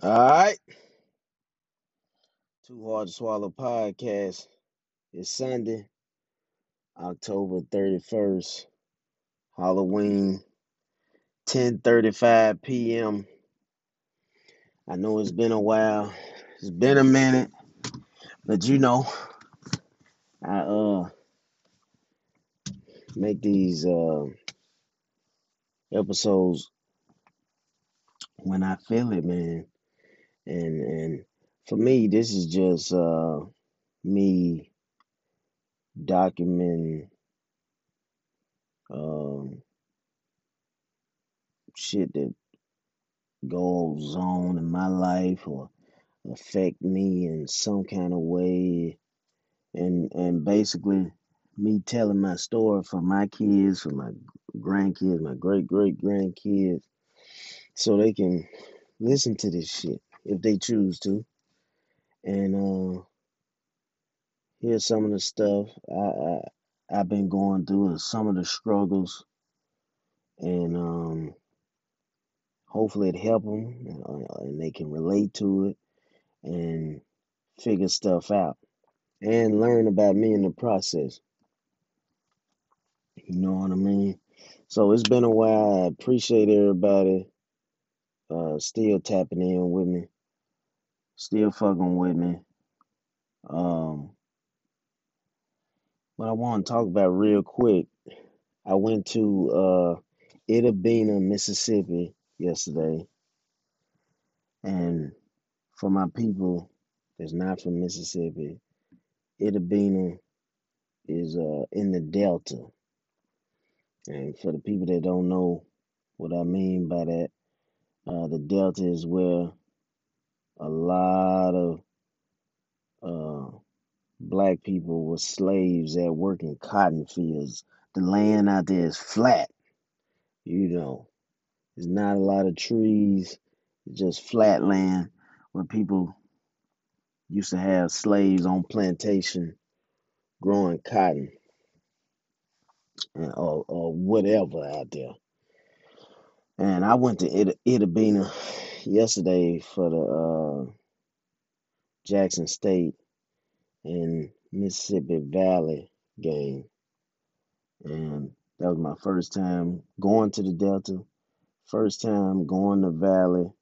All right. Too Hard to Swallow podcast. It's Sunday, October 31st, Halloween, 10:35 p.m. I know it's been a while. It's been a minute. But you know, I make these episodes when I feel it, man. And for me, this is just me documenting shit that goes on in my life or affect me in some kind of way, and basically me telling my story for my kids, for my grandkids, my great-great-grandkids, so they can listen to this shit if they choose to. And here's some of the stuff I've been going through and some of the struggles. And hopefully it helps them and they can relate to it and figure stuff out and learn about me in the process. You know what I mean? So it's been a while. I appreciate everybody still tapping in with me. Still fucking with me. But I want to talk about real quick. I went to Itta Bena, Mississippi yesterday. And for my people that's not from Mississippi, Itta Bena is in the Delta. And for the people that don't know what I mean by that, the Delta is where a lot of black people were slaves that work in cotton fields. The land out there is flat, you know. There's not a lot of trees. It's just flat land where people used to have slaves on plantation growing cotton or whatever out there. And I went to Itta Bena yesterday for the Jackson State and Mississippi Valley game. And that was my first time going to the Delta, first time going to Valley.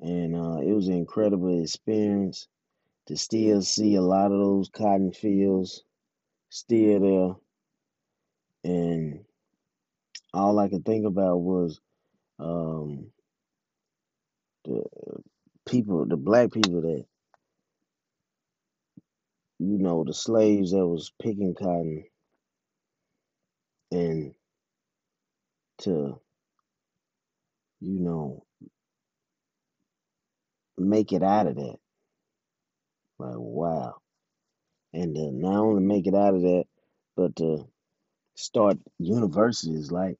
And it was an incredible experience to still see a lot of those cotton fields still there. And all I could think about was the black people that, you know, the slaves that was picking cotton, and to, you know, make it out of that. Like, wow. And to not only make it out of that, but to start universities like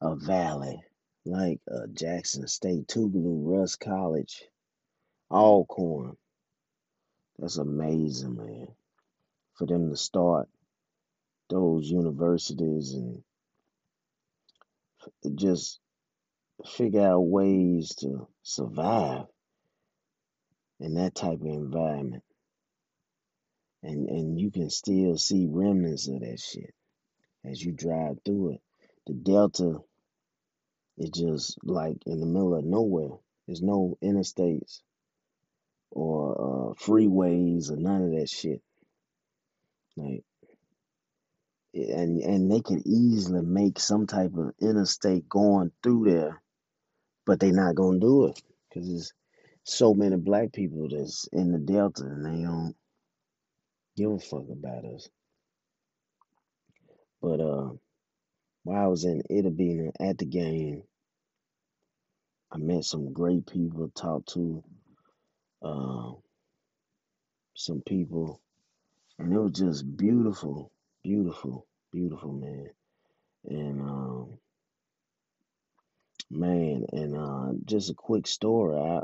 a Valley, like Jackson State, Tougaloo, Rust College, Alcorn. That's amazing, man. For them to start those universities and just figure out ways to survive in that type of environment. And you can still see remnants of that shit as you drive through it. The Delta is just like in the middle of nowhere. There's no interstates or freeways or none of that shit. Like, and they could easily make some type of interstate going through there, but they're not gonna do it because there's so many black people that's in the Delta and they don't give a fuck about us. But while I was in Itta Bena at the game, I met some great people, talked to some people, and it was just beautiful, beautiful, beautiful, man. And just a quick story. I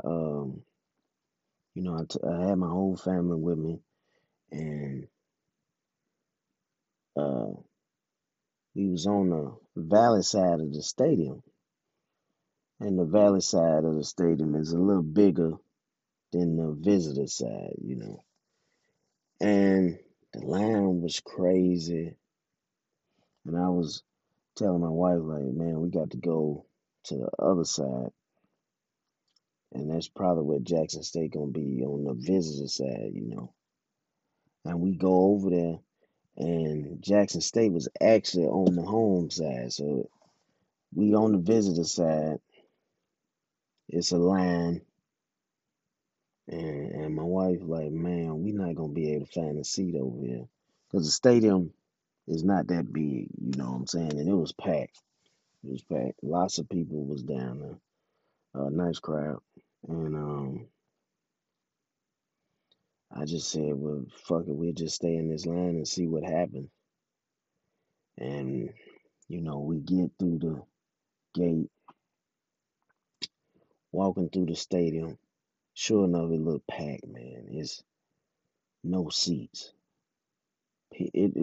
had my whole family with me, and we was on the Valley side of the stadium. And the Valley side of the stadium is a little bigger than the visitor side, you know. And the line was crazy. And I was telling my wife, like, man, we got to go to the other side. And that's probably where Jackson State going to be, on the visitor side, you know. And we go over there, and Jackson State was actually on the home side. So we on the visitor side. It's a line. And my wife like, man, we not going to be able to find a seat over here. Because the stadium is not that big, you know what I'm saying? And it was packed. It was packed. Lots of people was down there. Nice crowd. And I just said, well, fuck it, we'll just stay in this line and see what happens. And, you know, we get through the gate, walking through the stadium. Sure enough, it looked packed, man. It's no seats. It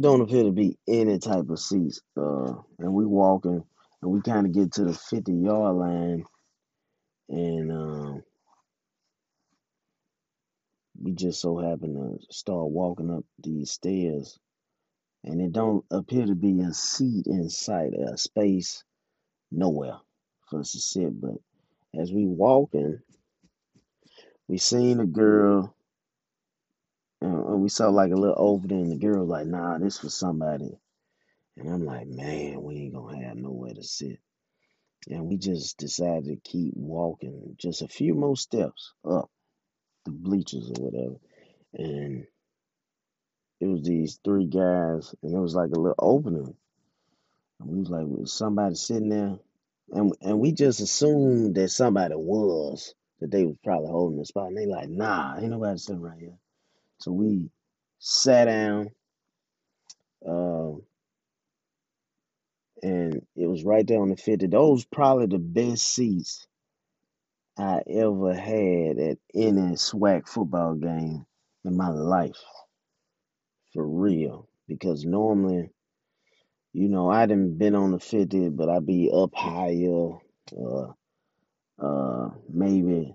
don't appear to be any type of seats. And we walking, and we kind of get to the 50-yard line, and we just so happen to start walking up these stairs, and it don't appear to be a seat in sight, a space nowhere for us to sit. But as we walking, we seen a girl, and we saw like a little over there, and the girl was like, nah, this for somebody. And I'm like, man, we ain't gonna have nowhere to sit. And we just decided to keep walking just a few more steps up the bleachers or whatever. And it was these three guys, and it was like a little opening. And we was like, was somebody sitting there? And we just assumed that somebody was, that they was probably holding the spot. And they like, nah, ain't nobody sitting right here. So we sat down. And it was right there on the 50. Those probably the best seats I ever had at any SWAC football game in my life. For real. Because normally, you know, I done been on the 50, but I be up higher, maybe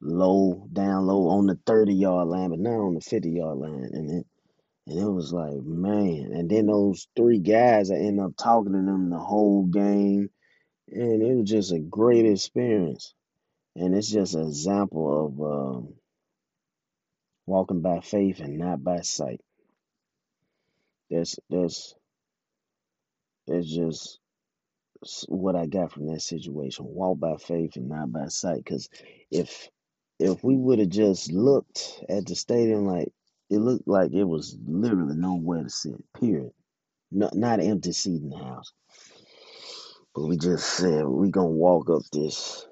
low, down low on the 30-yard line, but not on the 50-yard line. And it was like, man. And then those three guys, I ended up talking to them the whole game. And it was just a great experience. And it's just an example of walking by faith and not by sight. That's just what I got from that situation. Walk by faith and not by sight. Because if we would have just looked at the stadium, like, it looked like it was literally nowhere to sit, period. Not an empty seat in the house. But we just said, we going to walk up these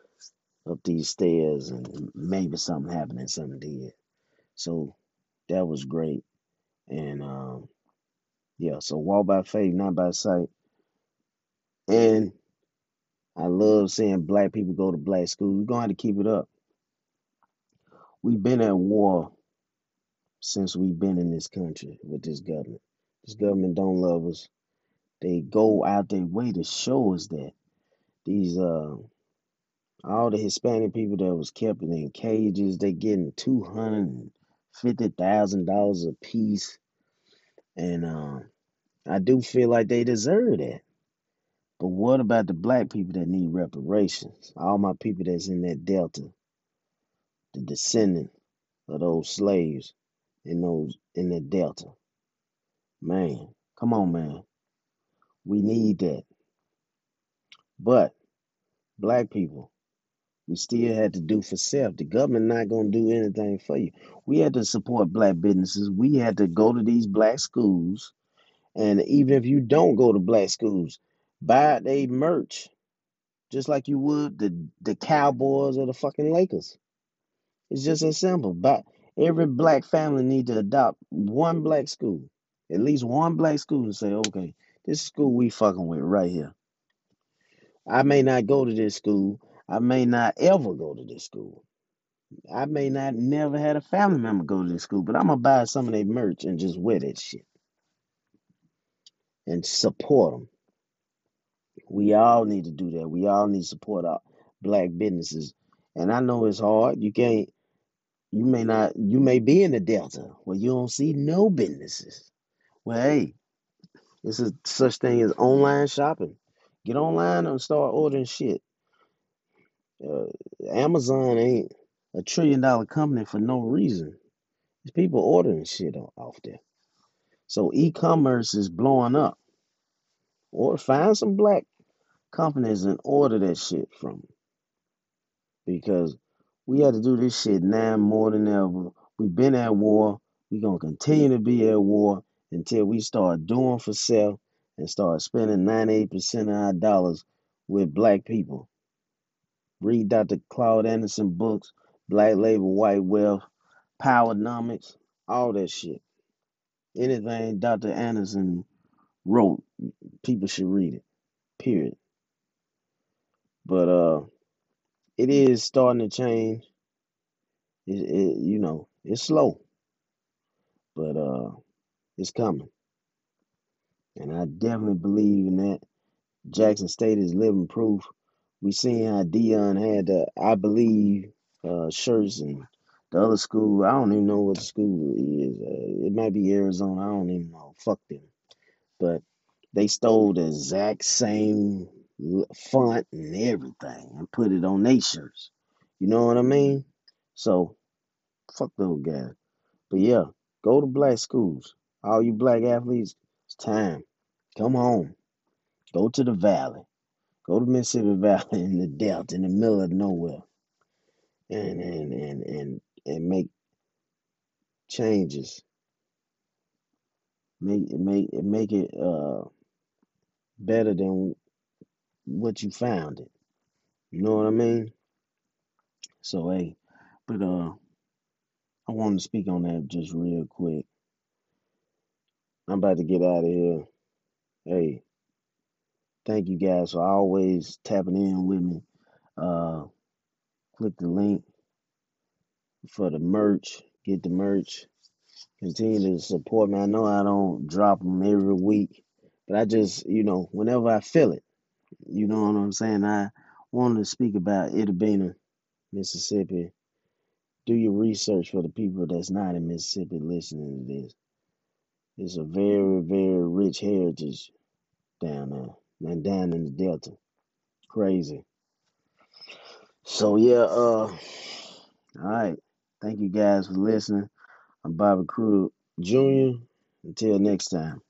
stairs, and maybe something happened, and something did. So that was great. And, yeah, so walk by faith, not by sight. And I love seeing black people go to black schools. We're going to have to keep it up. We've been at war since we've been in this country with this government. This government don't love us. They go out their way to show us that these all the Hispanic people that was kept in cages, they getting $250,000 a piece. And I do feel like they deserve that. But what about the black people that need reparations? All my people that's in that Delta, the descendant of those slaves, in the Delta. Man, come on, man. We need that. But black people, we still had to do for self. The government not going to do anything for you. We had to support black businesses. We had to go to these black schools. And even if you don't go to black schools, buy their merch just like you would the Cowboys or the fucking Lakers. It's just as simple. But every black family need to adopt one black school, at least one black school, and say, okay, this school we fucking with right here. I may not go to this school. I may not ever go to this school. I may not never had a family member go to this school, but I'm going to buy some of their merch and just wear that shit and support them. We all need to do that. We all need to support our black businesses. And I know it's hard. You can't, you may not, you may be in the Delta where you don't see no businesses. Well, hey, this is such thing as online shopping. Get online and start ordering shit. Amazon ain't $1 trillion company for no reason. There's people ordering shit off there. So e-commerce is blowing up. Or find some black companies and order that shit from them. Because we had to do this shit now more than ever. We've been at war. We're going to continue to be at war until we start doing for self and start spending 98% of our dollars with black people. Read Dr. Claude Anderson books, Black Labor, White Wealth, Poweronomics, all that shit. Anything Dr. Anderson wrote, people should read it, period. But it is starting to change. It you know, it's slow, but it's coming. And I definitely believe in that. Jackson State is living proof. We seen how Dion had the I Believe shirts, and the other school, I don't even know what the school is. It might be Arizona. I don't even know. Fuck them. But they stole the exact same font and everything and put it on their shirts. You know what I mean? So, fuck those guys. But yeah, go to black schools. All you black athletes, it's time. Come home. Go to the Valley. Go to Mississippi Valley in the Delta, in the middle of nowhere. And make changes. Make it better than what you found it. You know what I mean? So hey, but I wanted to speak on that just real quick. I'm about to get out of here. Hey, thank you guys for always tapping in with me. Click the link for the merch. Get the merch. Continue to support me. I know I don't drop them every week, but I just, you know, whenever I feel it, you know what I'm saying? I wanted to speak about Itta Bena, Mississippi. Do your research for the people that's not in Mississippi listening to this. It's a very, very rich heritage down there and down in the Delta. Crazy. So, yeah, all right. Thank you guys for listening. I'm Bobby Crude Jr. Until next time.